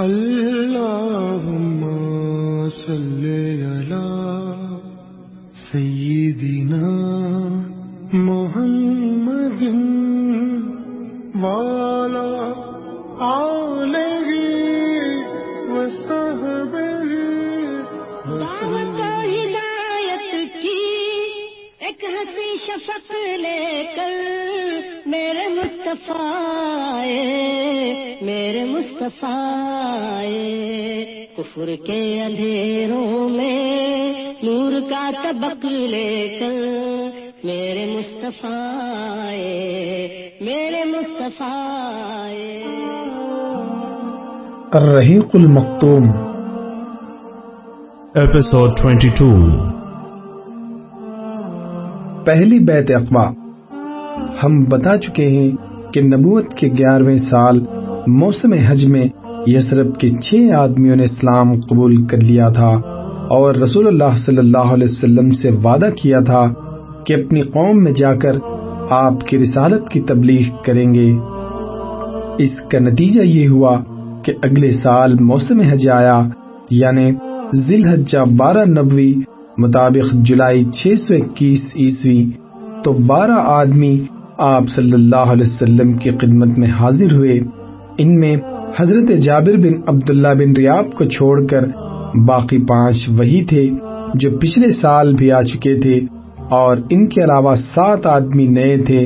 اللهم صل علی سیدنا محمد وعلی آلہ وصحبہ وسلم. ہدایت کی ایک ہنسی شفق لے کر میرے مصطفیٰ میرے مصطفیٰ، کفر کے اندھیروں میں نور کا طبق لے کر میرے مصطفیٰ میرے مصطفیٰ. الرحیق المقتوم ایپیسوڈ 22. پہلی بیعت اقبا. ہم بتا چکے ہیں کہ نبوت کے 11ویں سال موسم حج میں یثرب کے 6 آدمیوں نے اسلام قبول کر لیا تھا اور رسول اللہ صلی اللہ علیہ وسلم سے وعدہ کیا تھا کہ اپنی قوم میں جا کر آپ کی رسالت کی تبلیغ کریں گے. اس کا نتیجہ یہ ہوا کہ اگلے سال موسم حج آیا، یعنی ذی الحجہ 12 نبوی مطابق جولائی 621 عیسوی، تو 12 آدمی آپ صلی اللہ علیہ وسلم کی خدمت میں حاضر ہوئے. ان میں حضرت جابر بن عبداللہ بن ریاب کو چھوڑ کر باقی 5 وہی تھے جو پچھلے سال بھی آ چکے تھے، اور ان کے علاوہ 7 آدمی نئے تھے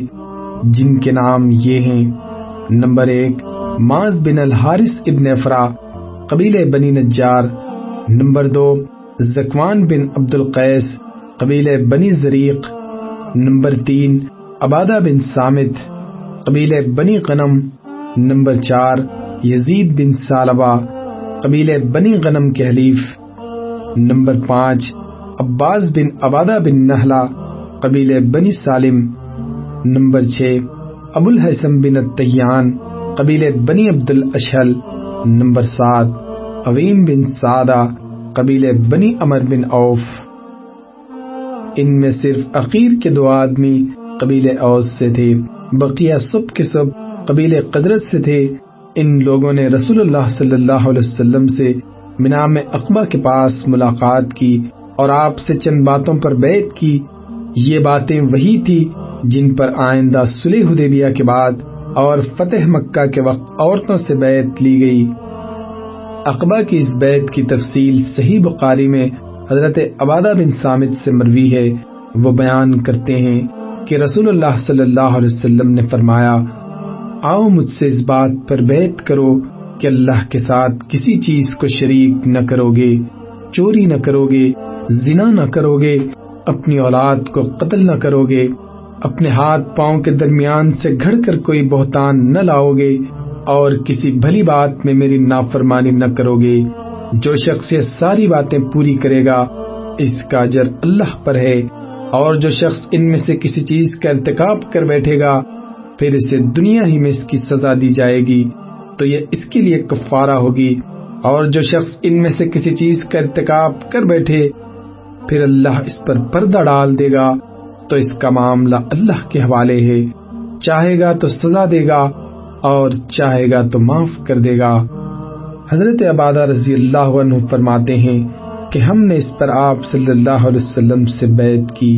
جن کے نام یہ ہیں. نمبر 1 ماز بن الحارس ابن افرا، قبیلہ بنی نجار. نمبر 2 زکوان بن عبد القیس، قبیلہ بنی زریق. نمبر 3 عبادہ بن صامت، قبیلہ بنی غنم. نمبر 4 یزید بن سالمہ، قبیلہ بنی غنم کے حلیف. نمبر 5 عباس بن عبادہ بن نحلہ، قبیلہ بنی سالم. نمبر 6 ابو الہیثم بن التیہان، قبیلہ بنی عبد الاشہل. نمبر 7 عويم بن سادہ، قبیلہ بنی امر بن اوف. ان میں صرف عقیر کے 2 آدمی قبیلہ اوس سے تھے، بقیہ سب کے سب قبیلہ قدرت سے تھے. ان لوگوں نے رسول اللہ صلی اللہ علیہ وسلم سے مینا میں عقبہ کے پاس ملاقات کی اور آپ سے چند باتوں پر بیعت کی. یہ باتیں وہی تھی جن پر آئندہ صلح حدیبیہ کے بعد اور فتح مکہ کے وقت عورتوں سے بیعت لی گئی. عقبہ کی اس بیعت کی تفصیل صحیح بخاری میں حضرت عبادہ بن صامت سے مروی ہے. وہ بیان کرتے ہیں کہ رسول اللہ صلی اللہ علیہ وسلم نے فرمایا، آؤ مجھ سے اس بات پر بیعت کرو کہ اللہ کے ساتھ کسی چیز کو شریک نہ کرو گے، چوری نہ کرو گے، زنا نہ کرو گے، اپنی اولاد کو قتل نہ کرو گے، اپنے ہاتھ پاؤں کے درمیان سے گھڑ کر کوئی بہتان نہ لاؤ گے، اور کسی بھلی بات میں میری نافرمانی نہ کرو گے. جو شخص یہ ساری باتیں پوری کرے گا اس کا اجر اللہ پر ہے، اور جو شخص ان میں سے کسی چیز کا ارتکاب کر بیٹھے گا پھر اسے دنیا ہی میں اس کی سزا دی جائے گی تو یہ اس کے لیے کفارہ ہوگی، اور جو شخص ان میں سے کسی چیز کا ارتکاب کر بیٹھے پھر اللہ اس پر پردہ ڈال دے گا تو اس کا معاملہ اللہ کے حوالے ہے، چاہے گا تو سزا دے گا اور چاہے گا تو معاف کر دے گا. حضرت عبادہ رضی اللہ عنہ فرماتے ہیں کہ ہم نے اس پر آپ صلی اللہ علیہ وسلم سے بیعت کی.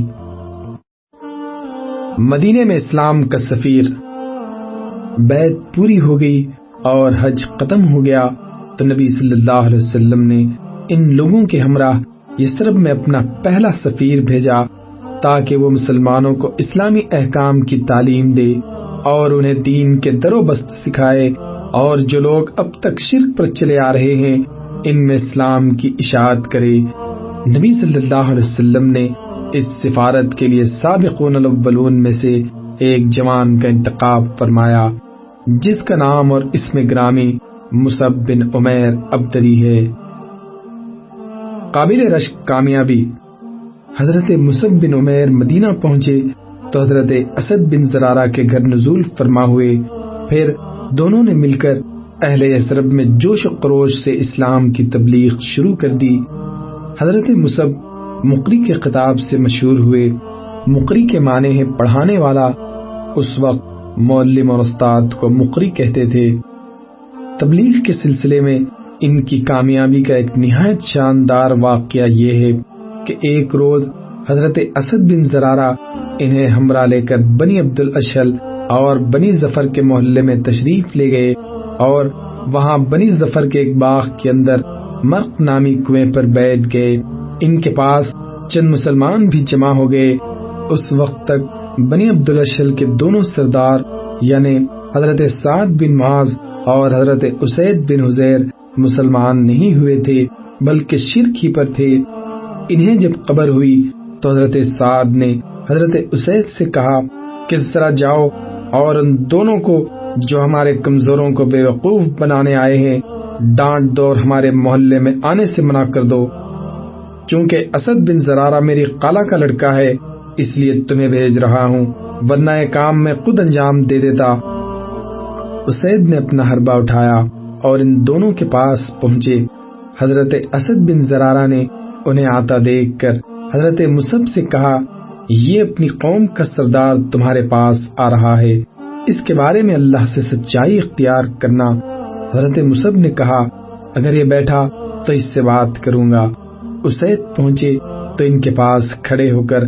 مدینے میں اسلام کا سفیر. بیعت پوری ہو گئی اور حج ختم ہو گیا تو نبی صلی اللہ علیہ وسلم نے ان لوگوں کے ہمراہ یثرب میں اپنا پہلا سفیر بھیجا تاکہ وہ مسلمانوں کو اسلامی احکام کی تعلیم دے اور انہیں دین کے در و بست سکھائے، اور جو لوگ اب تک شرک پر چلے آ رہے ہیں ان میں اسلام کی اشاعت کرے. نبی صلی اللہ علیہ وسلم نے اس سفارت کے لیے سابقون الاولون میں سے ایک جوان کا انتخاب فرمایا جس کا نام اور اسم گرامی مصعب بن عمیر ابدری ہے. قابل رشک کامیابی. حضرت مصعب بن عمیر مدینہ پہنچے تو حضرت اسد بن زرارہ کے گھر نزول فرما ہوئے. پھر دونوں نے مل کر اہل یثرب میں جوش و خروش سے اسلام کی تبلیغ شروع کر دی. حضرت مصعب مقری کے خطاب سے مشہور ہوئے. مقری کے معنی ہیں پڑھانے والا. اس وقت معلم اور استاد کو مقری کہتے تھے. تبلیغ کے سلسلے میں ان کی کامیابی کا ایک نہایت شاندار واقعہ یہ ہے کہ ایک روز حضرت اسد بن زرارہ انہیں ہمراہ لے کر بنی عبد الاشل اور بنی ظفر کے محلے میں تشریف لے گئے اور وہاں بنی ظفر کے ایک باغ کے اندر مرق نامی کنویں پر بیٹھ گئے۔ ان کے پاس چند مسلمان بھی جمع ہو گئے۔ اس وقت تک بنی عبد الاشل کے دونوں سردار یعنی حضرت سعد بن معاذ اور حضرت اسید بن حضیر مسلمان نہیں ہوئے تھے بلکہ شرک ہی پر تھے۔ انہیں جب خبر ہوئی تو حضرت سعد نے حضرت اسید سے کہا کہ ذرا جاؤ اور ان دونوں کو جو ہمارے کمزوروں کو بے وقوف بنانے آئے ہیں ڈانٹ دو اور ہمارے محلے میں آنے سے منع کر دو، کیونکہ اسد بن زرارہ میری خالہ کا لڑکا ہے اس لیے تمہیں بھیج رہا ہوں، ورنہ یہ کام میں خود انجام دے دیتا۔ اسید نے اپنا حربہ اٹھایا اور ان دونوں کے پاس پہنچے۔ حضرت اسد بن زرارہ نے انہیں آتا دیکھ کر حضرت مصعب سے کہا، یہ اپنی قوم کا سردار تمہارے پاس آ رہا ہے، اس کے بارے میں اللہ سے سچائی اختیار کرنا۔ حضرت مصعب نے کہا، اگر یہ بیٹھا تو اس سے بات کروں گا۔ اسید پہنچے تو ان کے پاس کھڑے ہو کر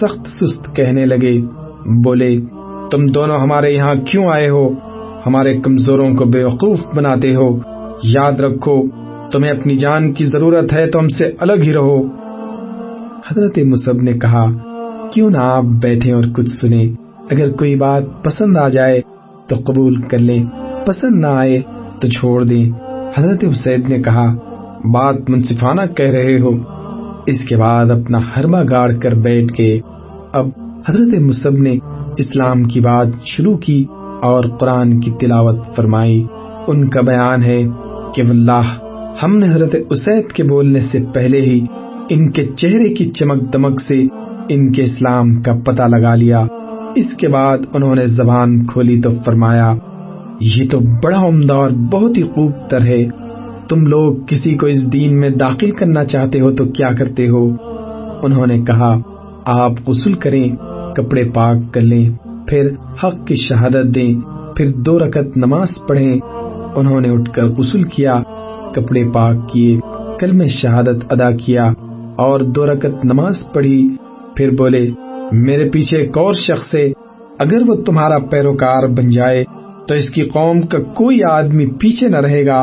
سخت سست کہنے لگے، بولے، تم دونوں ہمارے یہاں کیوں آئے ہو؟ ہمارے کمزوروں کو بے وقوف بناتے ہو، یاد رکھو تمہیں اپنی جان کی ضرورت ہے تو ہم سے الگ ہی رہو۔ حضرت مصعب نے کہا، کیوں نہ آپ بیٹھیں اور کچھ سنیں، اگر کوئی بات پسند آ جائے تو قبول کر لیں، پسند نہ آئے تو چھوڑ دیں۔ حضرت اسید نے کہا، بات منصفانہ کہہ رہے ہو۔ اس کے بعد اپنا حربہ گاڑ کر بیٹھ گئے۔ اب حضرت مصعب نے اسلام کی بات شروع کی اور قرآن کی تلاوت فرمائی۔ ان کا بیان ہے کہ واللہ ہم نے حضرت اسید کے بولنے سے پہلے ہی ان کے چہرے کی چمک دمک سے ان کے اسلام کا پتہ لگا لیا۔ اس کے بعد انہوں نے زبان کھولی تو فرمایا، یہ تو بڑا عمدہ اور بہت ہی خوب تر ہے، تم لوگ کسی کو اس دین میں داخل کرنا چاہتے ہو تو کیا کرتے ہو؟ انہوں نے کہا، آپ غسل کریں، کپڑے پاک کر لیں، پھر حق کی شہادت دیں، پھر 2 رکعت نماز پڑھیں۔ انہوں نے اٹھ کر غسل کیا، کپڑے پاک کیے، کلمہ شہادت ادا کیا اور 2 رکعت نماز پڑھی۔ پھر بولے، میرے پیچھے ایک اور شخص ہے، اگر وہ تمہارا پیروکار بن جائے تو اس کی قوم کا کوئی آدمی پیچھے نہ رہے گا،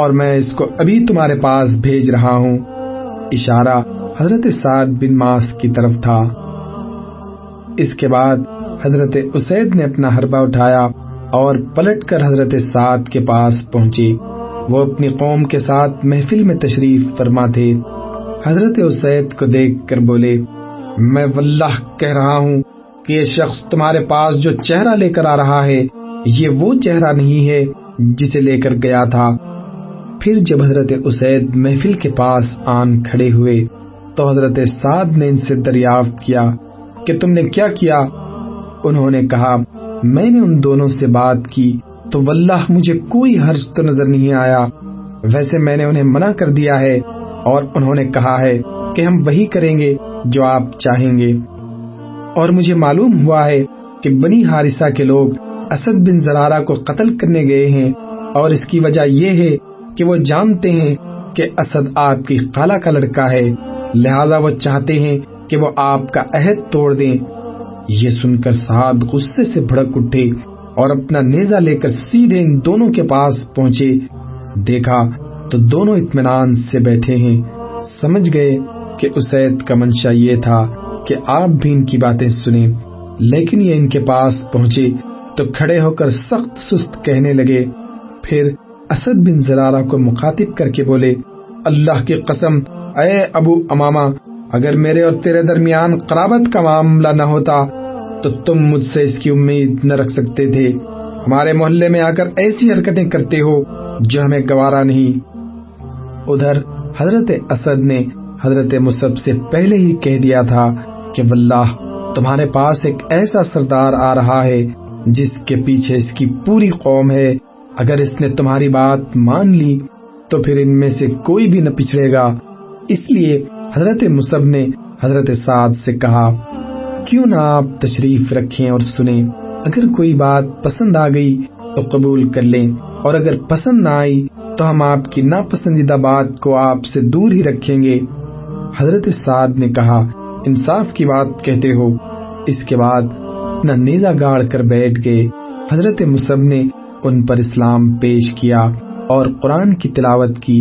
اور میں اس کو ابھی تمہارے پاس بھیج رہا ہوں۔ اشارہ حضرت سعد بن معاذ کی طرف تھا۔ اس کے بعد حضرت اسید نے اپنا حربہ اٹھایا اور پلٹ کر حضرت سعد کے پاس پہنچے۔ وہ اپنی قوم کے ساتھ محفل میں تشریف فرما تھے۔ حضرت اسید کو دیکھ کر بولے، میں واللہ کہہ رہا ہوں کہ یہ شخص تمہارے پاس جو چہرہ لے کر آ رہا ہے یہ وہ چہرہ نہیں ہے جسے لے کر گیا تھا۔ پھر جب حضرت اسید محفل کے پاس آن کھڑے ہوئے تو حضرت سعد نے ان سے دریافت کیا کہ تم نے کیا کیا؟ انہوں نے کہا، میں نے ان دونوں سے بات کی تو واللہ مجھے کوئی حرج تو نظر نہیں آیا، ویسے میں نے انہیں منع کر دیا ہے اور انہوں نے کہا ہے کہ ہم وہی کریں گے جو آپ چاہیں گے، اور مجھے معلوم ہوا ہے کہ بنی حارثہ کے لوگ اسد بن زرارہ کو قتل کرنے گئے ہیں، اور اس کی وجہ یہ ہے کہ وہ جانتے ہیں کہ اسد آپ کی خالہ کا لڑکا ہے، لہذا وہ چاہتے ہیں کہ وہ آپ کا عہد توڑ دیں۔ یہ سن کر سعد غصے سے بھڑک اٹھے اور اپنا نیزہ لے کر سیدھے ان دونوں کے پاس پہنچے۔ دیکھا تو دونوں اطمینان سے بیٹھے ہیں، سمجھ گئے کہ اسید کا منشا یہ تھا کہ آپ بھی ان کی باتیں سنیں، لیکن یہ ان کے پاس پہنچے تو کھڑے ہو کر سخت سست کہنے لگے۔ پھر اسد بن زرارہ کو مخاطب کر کے بولے، اللہ کی قسم اے ابو امامہ، اگر میرے اور تیرے درمیان قرابت کا معاملہ نہ ہوتا تو تم مجھ سے اس کی امید نہ رکھ سکتے تھے، ہمارے محلے میں آ کر ایسی حرکتیں کرتے ہو جو ہمیں گوارا نہیں۔ ادھر حضرت اسد نے حضرت مصعب سے پہلے ہی کہہ دیا تھا کہ واللہ تمہارے پاس ایک ایسا سردار آ رہا ہے جس کے پیچھے اس کی پوری قوم ہے، اگر اس نے تمہاری بات مان لی تو پھر ان میں سے کوئی بھی نہ پچھڑے گا۔ اس لیے حضرت مصعب نے حضرت سعد سے کہا، کیوں نہ آپ تشریف رکھیں اور سنیں، اگر کوئی بات پسند آ گئی تو قبول کر لیں، اور اگر پسند نہ آئی تو ہم آپ کی ناپسندیدہ بات کو آپ سے دور ہی رکھیں گے۔ حضرت سعد نے کہا، انصاف کی بات کہتے ہو۔ اس کے بعد نہ نیزہ گاڑ کر بیٹھ گئے۔ حضرت مصعب نے ان پر اسلام پیش کیا اور قرآن کی تلاوت کی۔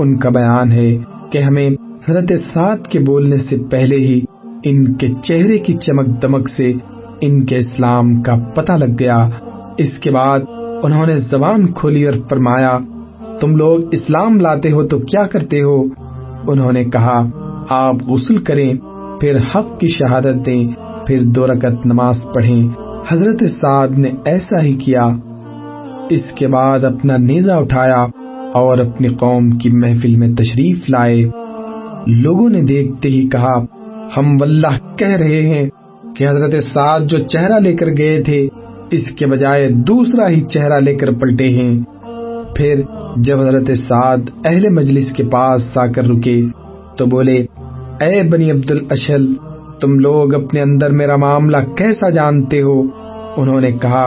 ان کا بیان ہے کہ ہمیں حضرت سعد کے بولنے سے پہلے ہی ان کے چہرے کی چمک دمک سے ان کے اسلام کا پتہ لگ گیا۔ اس کے بعد انہوں نے زبان کھولی اور فرمایا، تم لوگ اسلام لاتے ہو تو کیا کرتے ہو؟ انہوں نے کہا، آپ غسل کریں، پھر حق کی شہادت دیں، پھر دو رکعت نماز پڑھیں۔ حضرت سعد نے ایسا ہی کیا۔ اس کے بعد اپنا نیزہ اٹھایا اور اپنی قوم کی محفل میں تشریف لائے۔ لوگوں نے دیکھتے ہی کہا، ہم واللہ کہہ رہے ہیں کہ حضرت سعد جو چہرہ لے کر گئے تھے اس کے بجائے دوسرا ہی چہرہ لے کر پلٹے ہیں۔ پھر جب حضرت سعد اہل مجلس کے پاس آ کر رکے تو بولے، اے بنی عبد الاشل، تم لوگ اپنے اندر میرا معاملہ کیسا جانتے ہو؟ انہوں نے کہا،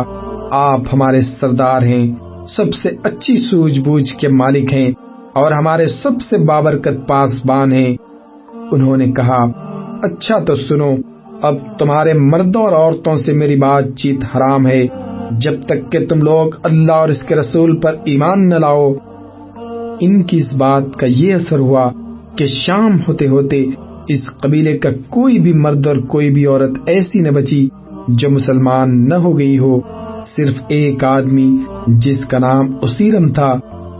آپ ہمارے سردار ہیں، سب سے اچھی سوجھ بوجھ کے مالک ہیں اور ہمارے سب سے بابرکت پاسبان ہیں۔ انہوں نے کہا، اچھا تو سنو، اب تمہارے مردوں اور عورتوں سے میری بات چیت حرام ہے جب تک کہ تم لوگ اللہ اور اس کے رسول پر ایمان نہ لاؤ۔ ان کی اس بات کا یہ اثر ہوا کہ شام ہوتے ہوتے اس قبیلے کا کوئی بھی مرد اور کوئی بھی عورت ایسی نہ بچی جو مسلمان نہ ہو گئی ہو، صرف ایک آدمی جس کا نام اسیرم تھا،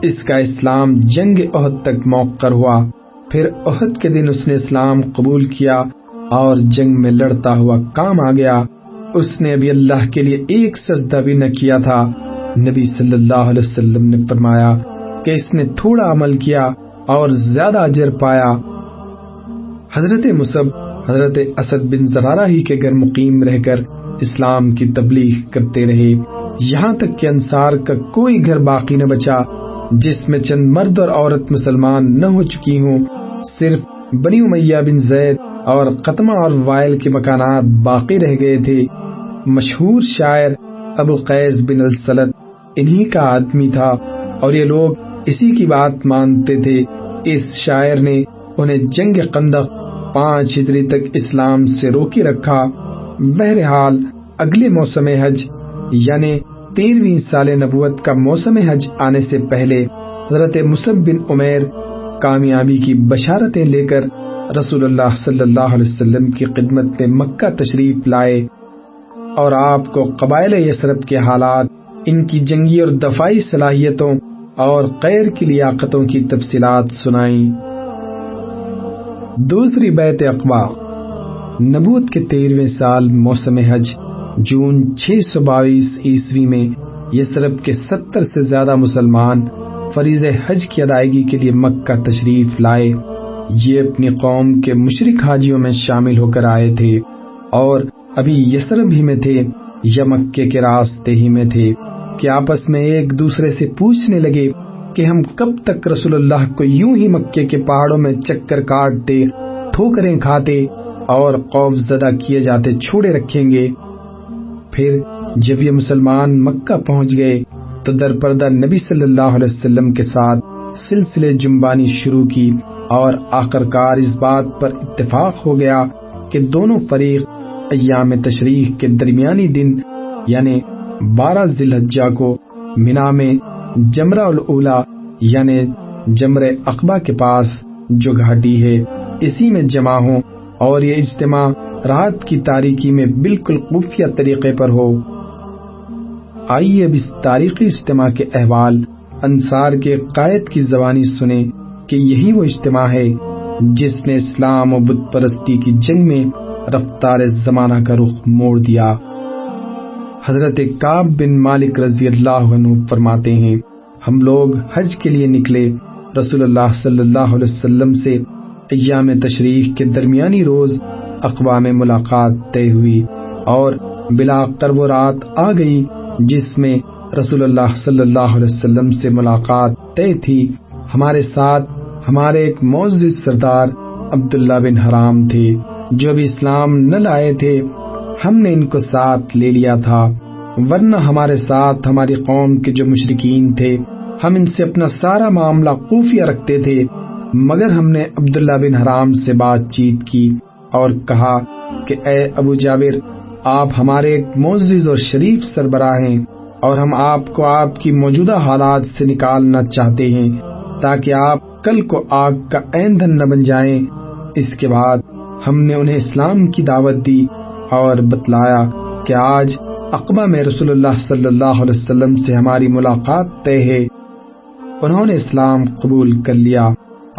اس کا اسلام جنگ احد تک موقر ہوا۔ پھر احد کے دن اس نے اسلام قبول کیا اور جنگ میں لڑتا ہوا کام آ گیا۔ اس نے ابھی اللہ کے لیے ایک سجدہ بھی نہ کیا تھا۔ نبی صلی اللہ علیہ وسلم نے فرمایا کہ اس نے تھوڑا عمل کیا اور زیادہ اجر پایا۔ حضرت مصعب حضرت اسد بن زرارہ ہی کے گھر مقیم رہ کر اسلام کی تبلیغ کرتے رہے، یہاں تک کہ انصار کا کوئی گھر باقی نہ بچا جس میں چند مرد اور عورت مسلمان نہ ہو چکی ہوں، صرف بنی امیہ بن زید اور قطمہ اور وائل کے مکانات باقی رہ گئے تھے۔ مشہور شاعر ابو قیس بن السلط انہی کا آدمی تھا اور یہ لوگ اسی کی بات مانتے تھے۔ اس شاعر نے انہیں جنگ خندق 5 ہجری تک اسلام سے روکی رکھا۔ بہرحال اگلے موسم حج یعنی 13ویں سال نبوت کا موسم حج آنے سے پہلے حضرت مصعب بن عمیر کامیابی کی بشارتیں لے کر رسول اللہ صلی اللہ علیہ وسلم کی خدمت میں مکہ تشریف لائے اور آپ کو قبائل یثرب کے حالات، ان کی جنگی اور دفاعی صلاحیتوں اور غیر کی لیاقتوں کی تفصیلات سنائیں۔ دوسری بیعت اقبا۔ نبوت کے 13ویں سال موسم حج جون 622 عیسوی میں یثرب کے 70 سے زیادہ مسلمان فریض حج کی ادائیگی کے لیے مکہ تشریف لائے۔ یہ اپنی قوم کے مشرک حاجیوں میں شامل ہو کر آئے تھے اور ابھی یثرب ہی میں تھے یا مکے کے راستے ہی میں تھے کہ آپس میں ایک دوسرے سے پوچھنے لگے کہ ہم کب تک رسول اللہ کو یوں ہی مکے کے پہاڑوں میں چکر کاٹتے، ٹھوکریں کھاتے اور خوف زدہ کیے جاتے چھوڑے رکھیں گے۔ پھر جب یہ مسلمان مکہ پہنچ گئے تو در پردہ نبی صلی اللہ علیہ وسلم کے ساتھ سلسلے جنبانی شروع کی اور آخر کار اس بات پر اتفاق ہو گیا کہ دونوں فریق ایام تشریق کے درمیانی دن یعنی 12 ذی الحجہ کو مینا میں جمرہ الاولیٰ یعنی جمرہ اقبہ کے پاس جو گھاٹی ہے اسی میں جمع ہوں اور یہ اجتماع رات کی تاریکی میں بالکل خفیہ طریقے پر ہو۔ آئیے اب اس تاریخی اجتماع کے احوال انصار کے قائد کی زبانی سنیں کہ یہی وہ اجتماع ہے جس نے اسلام و بت پرستی کی جنگ میں رفتار زمانہ کا رخ موڑ دیا۔ حضرت کعب بن مالک رضی اللہ عنہ فرماتے ہیں، ہم لوگ حج کے لیے نکلے، رسول اللہ صلی اللہ علیہ وسلم سے ایام تشریق کے درمیانی روز اقوام میں ملاقات طے ہوئی اور بلا قرب رات آ گئی جس میں رسول اللہ صلی اللہ علیہ وسلم سے ملاقات طے تھی۔ ہمارے ساتھ ہمارے ایک معزز سردار عبداللہ بن حرام تھے جو بھی اسلام نہ لائے تھے، ہم نے ان کو ساتھ لے لیا تھا، ورنہ ہمارے ساتھ ہماری قوم کے جو مشرکین تھے ہم ان سے اپنا سارا معاملہ خفیہ رکھتے تھے، مگر ہم نے عبداللہ بن حرام سے بات چیت کی اور کہا کہ اے ابو جابر، آپ ہمارے ایک معزز اور شریف سربراہ ہیں اور ہم آپ کو آپ کی موجودہ حالات سے نکالنا چاہتے ہیں تاکہ آپ کل کو آگ کا ایندھن نہ بن جائیں۔ اس کے بعد ہم نے انہیں اسلام کی دعوت دی اور بتلایا کہ آج عقبہ میں رسول اللہ صلی اللہ علیہ وسلم سے ہماری ملاقات طے ہے۔ انہوں نے اسلام قبول کر لیا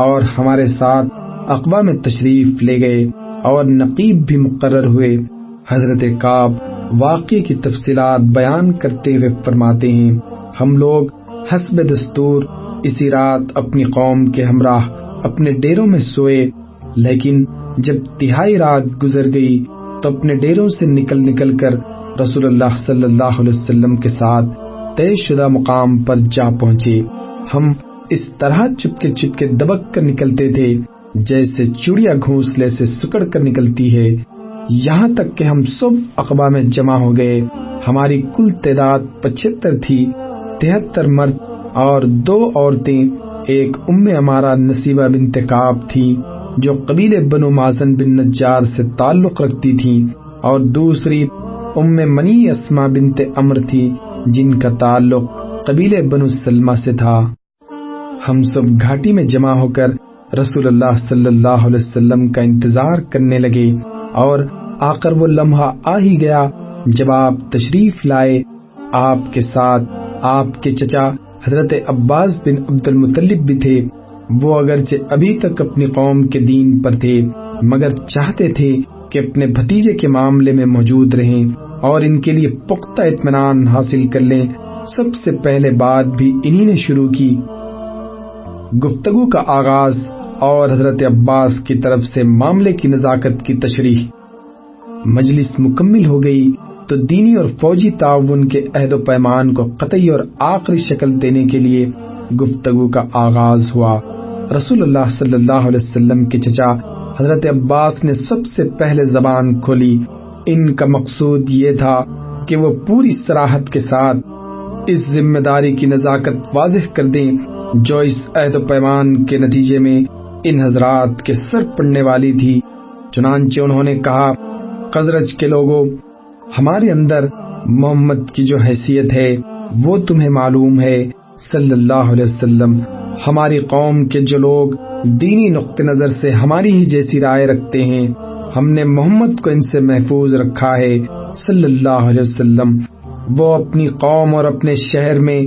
اور ہمارے ساتھ عقبہ میں تشریف لے گئے اور نقیب بھی مقرر ہوئے۔ حضرت کعب واقعے کی تفصیلات بیان کرتے ہوئے فرماتے ہیں، ہم لوگ حسب دستور اسی رات اپنی قوم کے ہمراہ اپنے ڈیروں میں سوئے، لیکن جب تہائی رات گزر گئی تو اپنے ڈیروں سے نکل کر رسول اللہ صلی اللہ علیہ وسلم کے ساتھ طے شدہ مقام پر جا پہنچے۔ ہم اس طرح چپکے چپکے دبک کر نکلتے تھے جیسے چڑیا گھونسلے سے سکڑ کر نکلتی ہے، یہاں تک کہ ہم صبح عقبہ میں جمع ہو گئے۔ ہماری کل تعداد 75 تھی، 73 مرد اور 2 عورتیں۔ ایک ام امارہ نصیبہ بنت کعب تھی جو قبیلے بنو مازن بن نجار سے تعلق رکھتی تھی، اور دوسری ام منی اسماء بنت عمر تھی جن کا تعلق قبیلے بنو سلمہ سے تھا۔ ہم سب گھاٹی میں جمع ہو کر رسول اللہ صلی اللہ علیہ وسلم کا انتظار کرنے لگے، اور آخر وہ لمحہ آ ہی گیا جب آپ تشریف لائے۔ آپ کے ساتھ آپ کے چچا حضرت عباس بن عبد المطلب بھی تھے۔ وہ اگرچہ ابھی تک اپنی قوم کے دین پر تھے، مگر چاہتے تھے کہ اپنے بھتیجے کے معاملے میں موجود رہیں اور ان کے لیے پختہ اطمینان حاصل کر لیں۔ سب سے پہلے بات بھی انہی نے شروع کی۔ گفتگو کا آغاز اور حضرت عباس کی طرف سے معاملے کی نزاکت کی تشریح۔ مجلس مکمل ہو گئی تو دینی اور فوجی تعاون کے عہد و پیمان کو قطعی اور آخری شکل دینے کے لیے گفتگو کا آغاز ہوا۔ رسول اللہ صلی اللہ علیہ وسلم کے چچا حضرت عباس نے سب سے پہلے زبان کھولی۔ ان کا مقصود یہ تھا کہ وہ پوری صراحت کے ساتھ اس ذمہ داری کی نزاکت واضح کر دیں جو اس عہد و پیمان کے نتیجے میں ان حضرات کے سر پڑنے والی تھی۔ چنانچہ انہوں نے کہا، قزرج کے لوگوں، ہمارے اندر محمد کی جو حیثیت ہے وہ تمہیں معلوم ہے صلی اللہ علیہ وسلم۔ ہماری قوم کے جو لوگ دینی نقطہ نظر سے ہماری ہی جیسی رائے رکھتے ہیں، ہم نے محمد کو ان سے محفوظ رکھا ہے صلی اللہ علیہ وسلم۔ وہ اپنی قوم اور اپنے شہر میں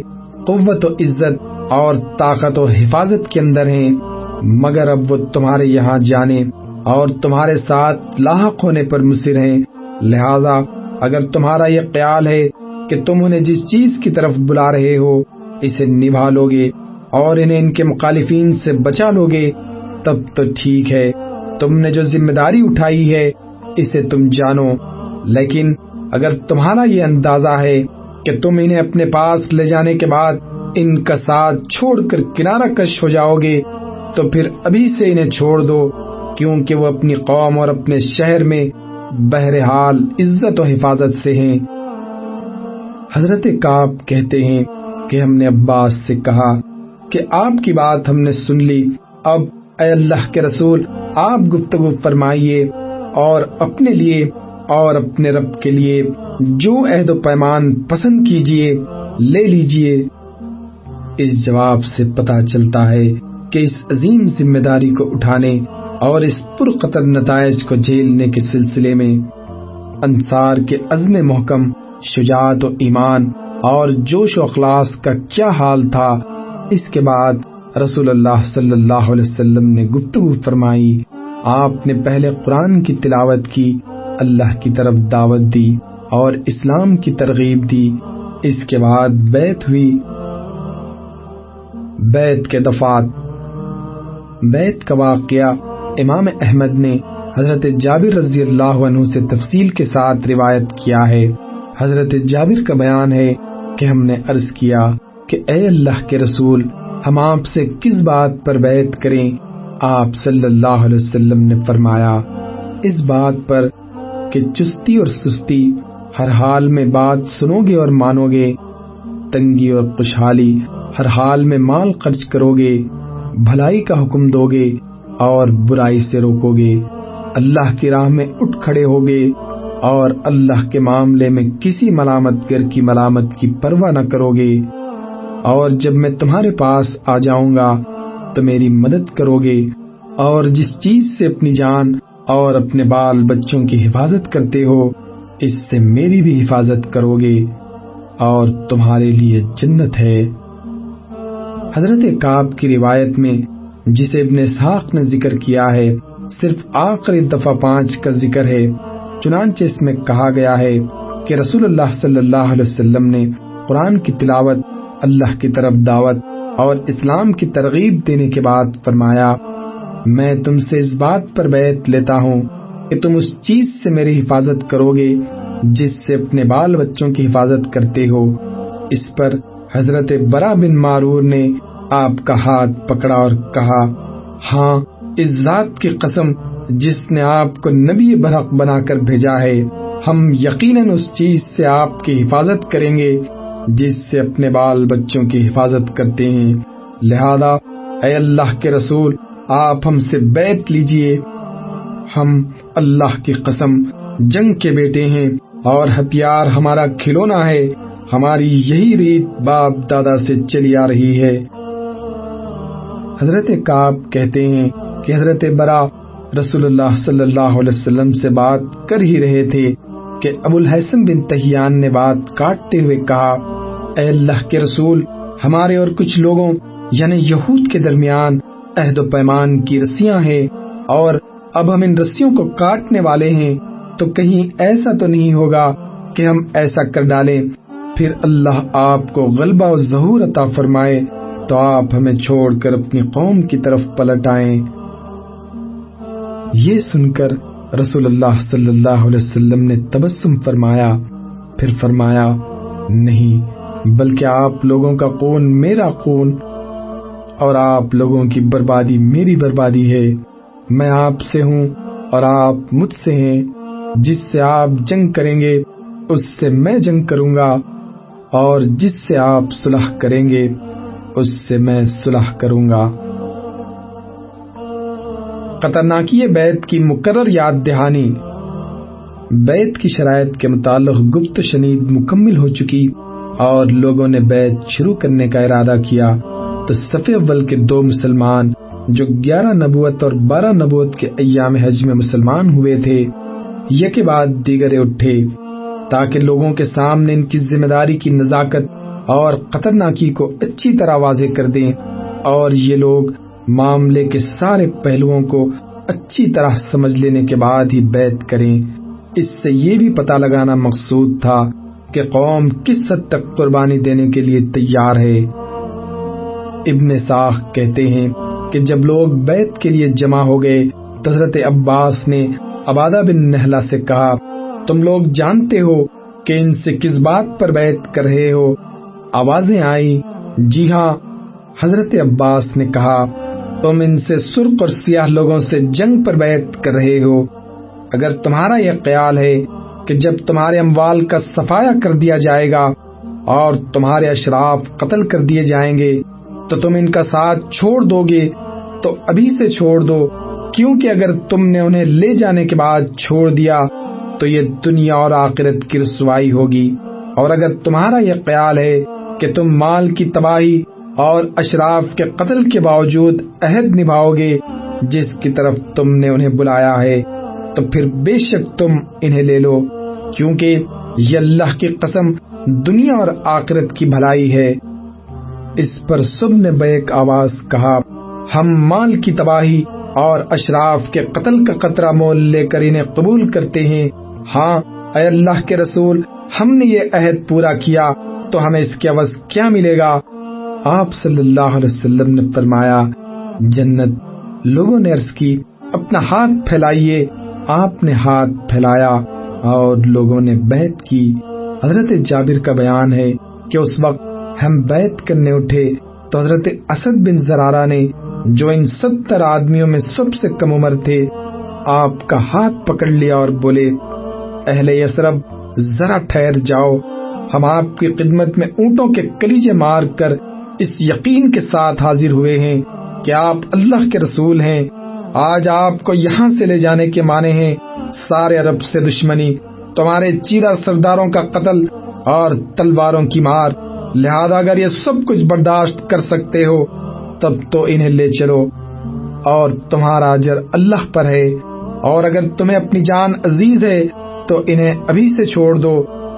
قوت و عزت اور طاقت و حفاظت کے اندر ہیں، مگر اب وہ تمہارے یہاں جانے اور تمہارے ساتھ لاحق ہونے پر مصر ہیں۔ لہذا اگر تمہارا یہ خیال ہے کہ تم انہیں جس چیز کی طرف بلا رہے ہو اسے نبھا لو گے اور انہیں ان کے مخالفین سے بچا لو گے، تب تو ٹھیک ہے، تم نے جو ذمہ داری اٹھائی ہے اسے تم جانو۔ لیکن اگر تمہارا یہ اندازہ ہے کہ تم انہیں اپنے پاس لے جانے کے بعد ان کا ساتھ چھوڑ کر کنارہ کش ہو جاؤ گے، تو پھر ابھی سے انہیں چھوڑ دو، کیونکہ وہ اپنی قوم اور اپنے شہر میں بہرحال عزت و حفاظت سے ہیں۔ حضرت کعب کہتے ہیں کہ ہم نے عباس سے کہا کہ آپ کی بات ہم نے سن لی، اب اے اللہ کے رسول آپ گفتگو فرمائیے اور اپنے لیے اور اپنے رب کے لیے جو عہد و پیمان پسند کیجیے لے لیجیے۔ اس جواب سے پتہ چلتا ہے کہ اس عظیم ذمہ داری کو اٹھانے اور اس پرخطر نتائج کو جھیلنے کے سلسلے میں انصار کے عزم محکم، شجاعت و ایمان اور جوش و اخلاص کا کیا حال تھا۔ اس کے بعد رسول اللہ صلی اللہ علیہ وسلم نے گفتگو فرمائی۔ آپ نے پہلے قرآن کی تلاوت کی، اللہ کی طرف دعوت دی اور اسلام کی ترغیب دی۔ اس کے بعد بیعت ہوئی۔ بیعت کے دفعات۔ بیعت کا واقعہ امام احمد نے حضرت جابر رضی اللہ عنہ سے تفصیل کے ساتھ روایت کیا ہے۔ حضرت جابر کا بیان ہے کہ ہم نے عرض کیا کہ اے اللہ کے رسول، ہم آپ سے کس بات پر بیعت کریں؟ آپ صلی اللہ علیہ وسلم نے فرمایا، اس بات پر کہ چستی اور سستی ہر حال میں بات سنو گے اور مانو گے، تنگی اور خوشحالی ہر حال میں مال خرچ کرو گے، بھلائی کا حکم دو گے اور برائی سے روکو گے، اللہ کی راہ میں اٹھ کھڑے ہوگے اور اللہ کے معاملے میں کسی ملامت گر کی ملامت کی پرواہ نہ کرو گے، اور جب میں تمہارے پاس آ جاؤں گا تو میری مدد کرو گے، اور جس چیز سے اپنی جان اور اپنے بال بچوں کی حفاظت کرتے ہو اس سے میری بھی حفاظت کرو گے، اور تمہارے لیے جنت ہے۔ حضرت کعب کی روایت میں جسے ابن اسحاق نے ذکر کیا ہے صرف آخری دفعہ 5 کا ذکر ہے، چنانچہ اس میں کہا گیا ہے کہ رسول اللہ صلی اللہ علیہ وسلم نے قرآن کی تلاوت، اللہ کی طرف دعوت اور اسلام کی ترغیب دینے کے بعد فرمایا، میں تم سے اس بات پر بیعت لیتا ہوں کہ تم اس چیز سے میری حفاظت کرو گے جس سے اپنے بال بچوں کی حفاظت کرتے ہو۔ اس پر حضرت براء بن معرور نے آپ کا ہاتھ پکڑا اور کہا، ہاں، اس ذات کی قسم جس نے آپ کو نبی برحق بنا کر بھیجا ہے، ہم یقیناً اس چیز سے آپ کی حفاظت کریں گے جس سے اپنے بال بچوں کی حفاظت کرتے ہیں، لہذا اے اللہ کے رسول آپ ہم سے بیعت لیجئے، ہم اللہ کی قسم جنگ کے بیٹے ہیں اور ہتھیار ہمارا کھلونا ہے، ہماری یہی ریت باپ دادا سے چلی آ رہی ہے۔ حضرت کعب کہتے ہیں کہ حضرت براء رسول اللہ صلی اللہ علیہ وسلم سے بات کر ہی رہے تھے کہ ابو الہیثم بن التیہان نے بات کاٹتے ہوئے کہا، اے اللہ کے رسول، ہمارے اور کچھ لوگوں یعنی یہود کے درمیان عہد و پیمان کی رسیاں ہیں اور اب ہم ان رسیوں کو کاٹنے والے ہیں، تو کہیں ایسا تو نہیں ہوگا کہ ہم ایسا کر ڈالیں پھر اللہ آپ کو غلبہ و ظہور عطا فرمائے تو آپ ہمیں چھوڑ کر اپنی قوم کی طرف پلٹ آئیں۔ یہ سن کر رسول اللہ صلی اللہ علیہ وسلم نے تبسم فرمایا، پھر فرمایا، نہیں، بلکہ آپ لوگوں کا خون میرا خون اور آپ لوگوں کی بربادی میری بربادی ہے، میں آپ سے ہوں اور آپ مجھ سے ہیں، جس سے آپ جنگ کریں گے اس سے میں جنگ کروں گا اور جس سے آپ صلح کریں گے اس سے میں صلح کروں گا۔ خطرناکی بیعت کی مقرر یاد دہانی۔ بیعت کی شرائط کے متعلق گفت شنید مکمل ہو چکی اور لوگوں نے بیعت شروع کرنے کا ارادہ کیا تو صف اول کے 2 مسلمان جو 11 نبوت اور 12 نبوت کے ایام حج میں مسلمان ہوئے تھے یکے بعد دیگرے اٹھے تاکہ لوگوں کے سامنے ان کی ذمہ داری کی نزاکت اور خطرناکی کو اچھی طرح واضح کر دیں اور یہ لوگ معاملے کے سارے پہلوؤں کو اچھی طرح سمجھ لینے کے بعد ہی بیعت کریں۔ اس سے یہ بھی پتہ لگانا مقصود تھا کہ قوم کس حد تک قربانی دینے کے لیے تیار ہے۔ ابن ساخ کہتے ہیں کہ جب لوگ بیعت کے لیے جمع ہو گئے تو حضرت عباس نے عبادہ بن نحلہ سے کہا، تم لوگ جانتے ہو کہ ان سے کس بات پر بیعت کر رہے ہو؟ آوازیں آئیں، جی ہاں۔ حضرت عباس نے کہا، تم ان سے سرخ اور سیاہ لوگوں سے جنگ پر بیعت کر رہے ہو، اگر تمہارا یہ خیال ہے کہ جب تمہارے اموال کا صفایا کر دیا جائے گا اور تمہارے اشراف قتل کر دیے جائیں گے تو تم ان کا ساتھ چھوڑ دو گے تو ابھی سے چھوڑ دو، کیونکہ اگر تم نے انہیں لے جانے کے بعد چھوڑ دیا تو یہ دنیا اور آخرت کی رسوائی ہوگی، اور اگر تمہارا یہ خیال ہے کہ تم مال کی تباہی اور اشراف کے قتل کے باوجود عہد نبھاؤ گے جس کی طرف تم نے انہیں بلایا ہے تو پھر بے شک تم انہیں لے لو، کیونکہ یہ اللہ کی قسم دنیا اور آخرت کی بھلائی ہے۔ اس پر سب نے بیک آواز کہا، ہم مال کی تباہی اور اشراف کے قتل کا قطرہ مول لے کر انہیں قبول کرتے ہیں، ہاں اے اللہ کے رسول، ہم نے یہ عہد پورا کیا تو ہمیں اس کے عوض کیا ملے گا؟ آپ صلی اللہ علیہ وسلم نے فرمایا، جنت۔ لوگوں نے عرض کی، اپنا ہاتھ پھیلائیے۔ آپ نے ہاتھ پھیلایا اور لوگوں نے بیعت کی۔ حضرت جابر کا بیان ہے کہ اس وقت ہم بیعت کرنے اٹھے تو حضرت اسد بن زرارہ نے، جو ان 70 آدمیوں میں سب سے کم عمر تھے، آپ کا ہاتھ پکڑ لیا اور بولے، اہل یثرب ذرا ٹھہر جاؤ، ہم آپ کی خدمت میں اونٹوں کے کلیجے مار کر اس یقین کے ساتھ حاضر ہوئے ہیں کہ آپ اللہ کے رسول ہیں. آج آپ کو یہاں سے لے جانے کے معنی ہیں سارے عرب سے دشمنی، تمہارے چیرہ سرداروں کا قتل اور تلواروں کی مار. لہذا اگر یہ سب کچھ برداشت کر سکتے ہو تب تو انہیں لے چلو اور تمہارا اجر اللہ پر ہے، اور اگر تمہیں اپنی جان عزیز ہے تو انہیں ابھی سے چھوڑ دو،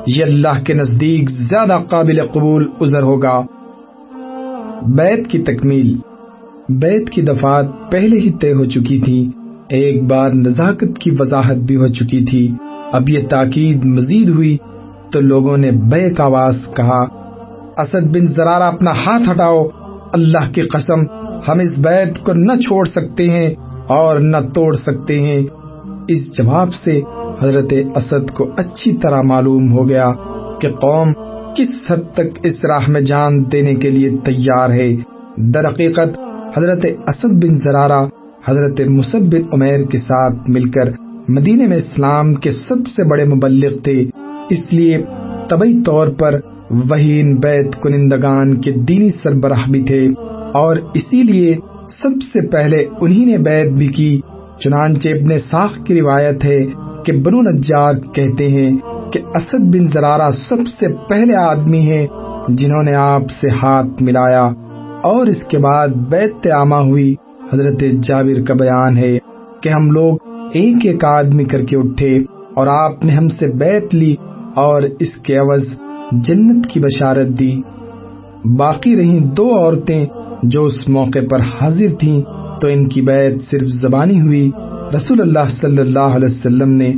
یہ اللہ کے نزدیک زیادہ قابل قبول عذر ہوگا. بیعت کی تکمیل. بیعت کی دفعات پہلے ہی طے ہو چکی تھی، ایک بار نزاکت کی وضاحت بھی ہو چکی تھی، اب یہ تاکید مزید ہوئی تو لوگوں نے بیک آواز کہا، اسد بن زرارہ اپنا ہاتھ ہٹاؤ، اللہ کی قسم ہم اس بیعت کو نہ چھوڑ سکتے ہیں اور نہ توڑ سکتے ہیں. اس جواب سے حضرت اسد کو اچھی طرح معلوم ہو گیا کہ قوم کس حد تک اس راہ میں جان دینے کے لیے تیار ہے. در حقیقت حضرت اسد بن زرارہ حضرت مصعب بن عمیر کے ساتھ مل کر مدینے میں اسلام کے سب سے بڑے مبلغ تھے، اس لیے طبعی طور پر وہی ان بیعت کنندگان کے دینی سربراہ بھی تھے، اور اسی لیے سب سے پہلے انہی نے بیعت بھی کی. چنانچہ ابن ساخ کی روایت ہے کہ بنو نجار کہتے ہیں کہ اسد بن زرارہ سب سے پہلے آدمی ہیں جنہوں نے آپ سے ہاتھ ملایا، اور اس کے بعد بیعت عامہ ہوئی. حضرت جابر کا بیان ہے کہ ہم لوگ ایک ایک آدمی کر کے اٹھے اور آپ نے ہم سے بیعت لی اور اس کے عوض جنت کی بشارت دی. باقی رہیں دو عورتیں جو اس موقع پر حاضر تھیں تو ان کی بیعت صرف زبانی ہوئی. رسول اللہ صلی اللہ علیہ وسلم نے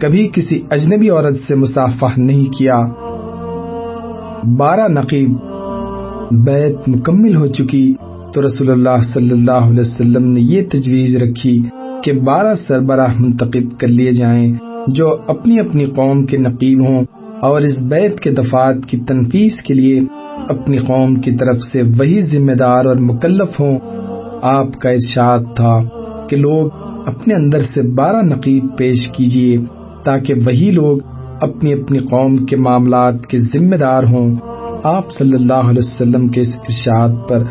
کبھی کسی اجنبی عورت سے مصافحہ نہیں کیا. 12 نقیب. بیعت مکمل ہو چکی تو رسول اللہ صلی اللہ علیہ وسلم نے یہ تجویز رکھی کہ 12 سربراہ منتخب کر لیے جائیں جو اپنی اپنی قوم کے نقیب ہوں، اور اس بیعت کے دفعات کی تنفیذ کے لیے اپنی قوم کی طرف سے وہی ذمہ دار اور مکلف ہوں. آپ کا ارشاد تھا کہ لوگ اپنے اندر سے 12 نقیب پیش کیجیے تاکہ وہی لوگ اپنی اپنی قوم کے معاملات کے ذمہ دار ہوں. آپ صلی اللہ علیہ وسلم کے اس ارشاد پر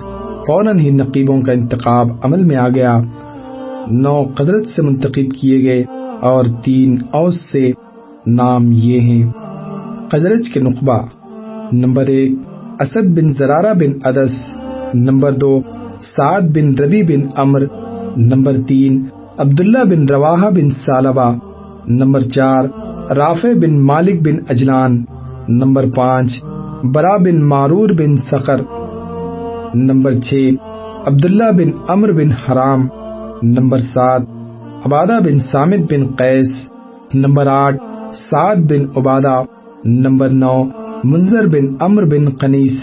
فوراً ہی نقیبوں کا انتخاب عمل میں آ گیا. 9 قزرج سے منتخب کیے گئے اور 3 اوس سے. نام یہ ہیں. قزرج کے نخبہ: نمبر 1 اسد بن زرارہ بن عدس، نمبر 2 سعد بن ربی بن امر، نمبر 3 عبداللہ بن رواحہ بن سالبہ، نمبر 4 رافع بن مالک بن اجلان، نمبر 5 براء بن معرور بن صخر، نمبر 6 عبداللہ بن امر بن حرام، نمبر 7 عبادہ بن صامت بن قیس، نمبر 8 سعد بن عبادہ، نمبر 9 منظر بن امر بن قنیس.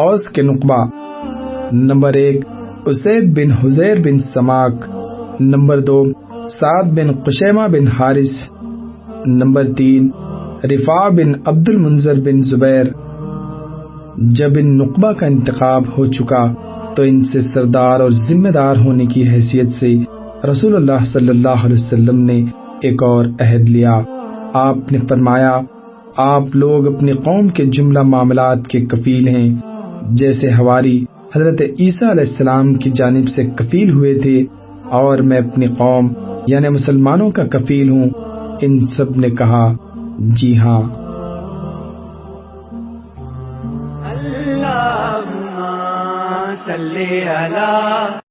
اوس کے نقبہ: نمبر 1 اسید بن حضیر بن سماک، نمبر 2 سعد بن قشیمہ بن حارث، نمبر 3 رفاعہ بن عبد المنذر بن زبیر. جب ان نقبہ کا انتخاب ہو چکا تو ان سے سردار اور ذمہ دار ہونے کی حیثیت سے رسول اللہ صلی اللہ علیہ وسلم نے ایک اور عہد لیا. آپ نے فرمایا، آپ لوگ اپنی قوم کے جملہ معاملات کے کفیل ہیں، جیسے ہواری حضرت عیسیٰ علیہ السلام کی جانب سے کفیل ہوئے تھے، اور میں اپنی قوم یعنی مسلمانوں کا کفیل ہوں. ان سب نے کہا، جی ہاں. اللہم صلی علی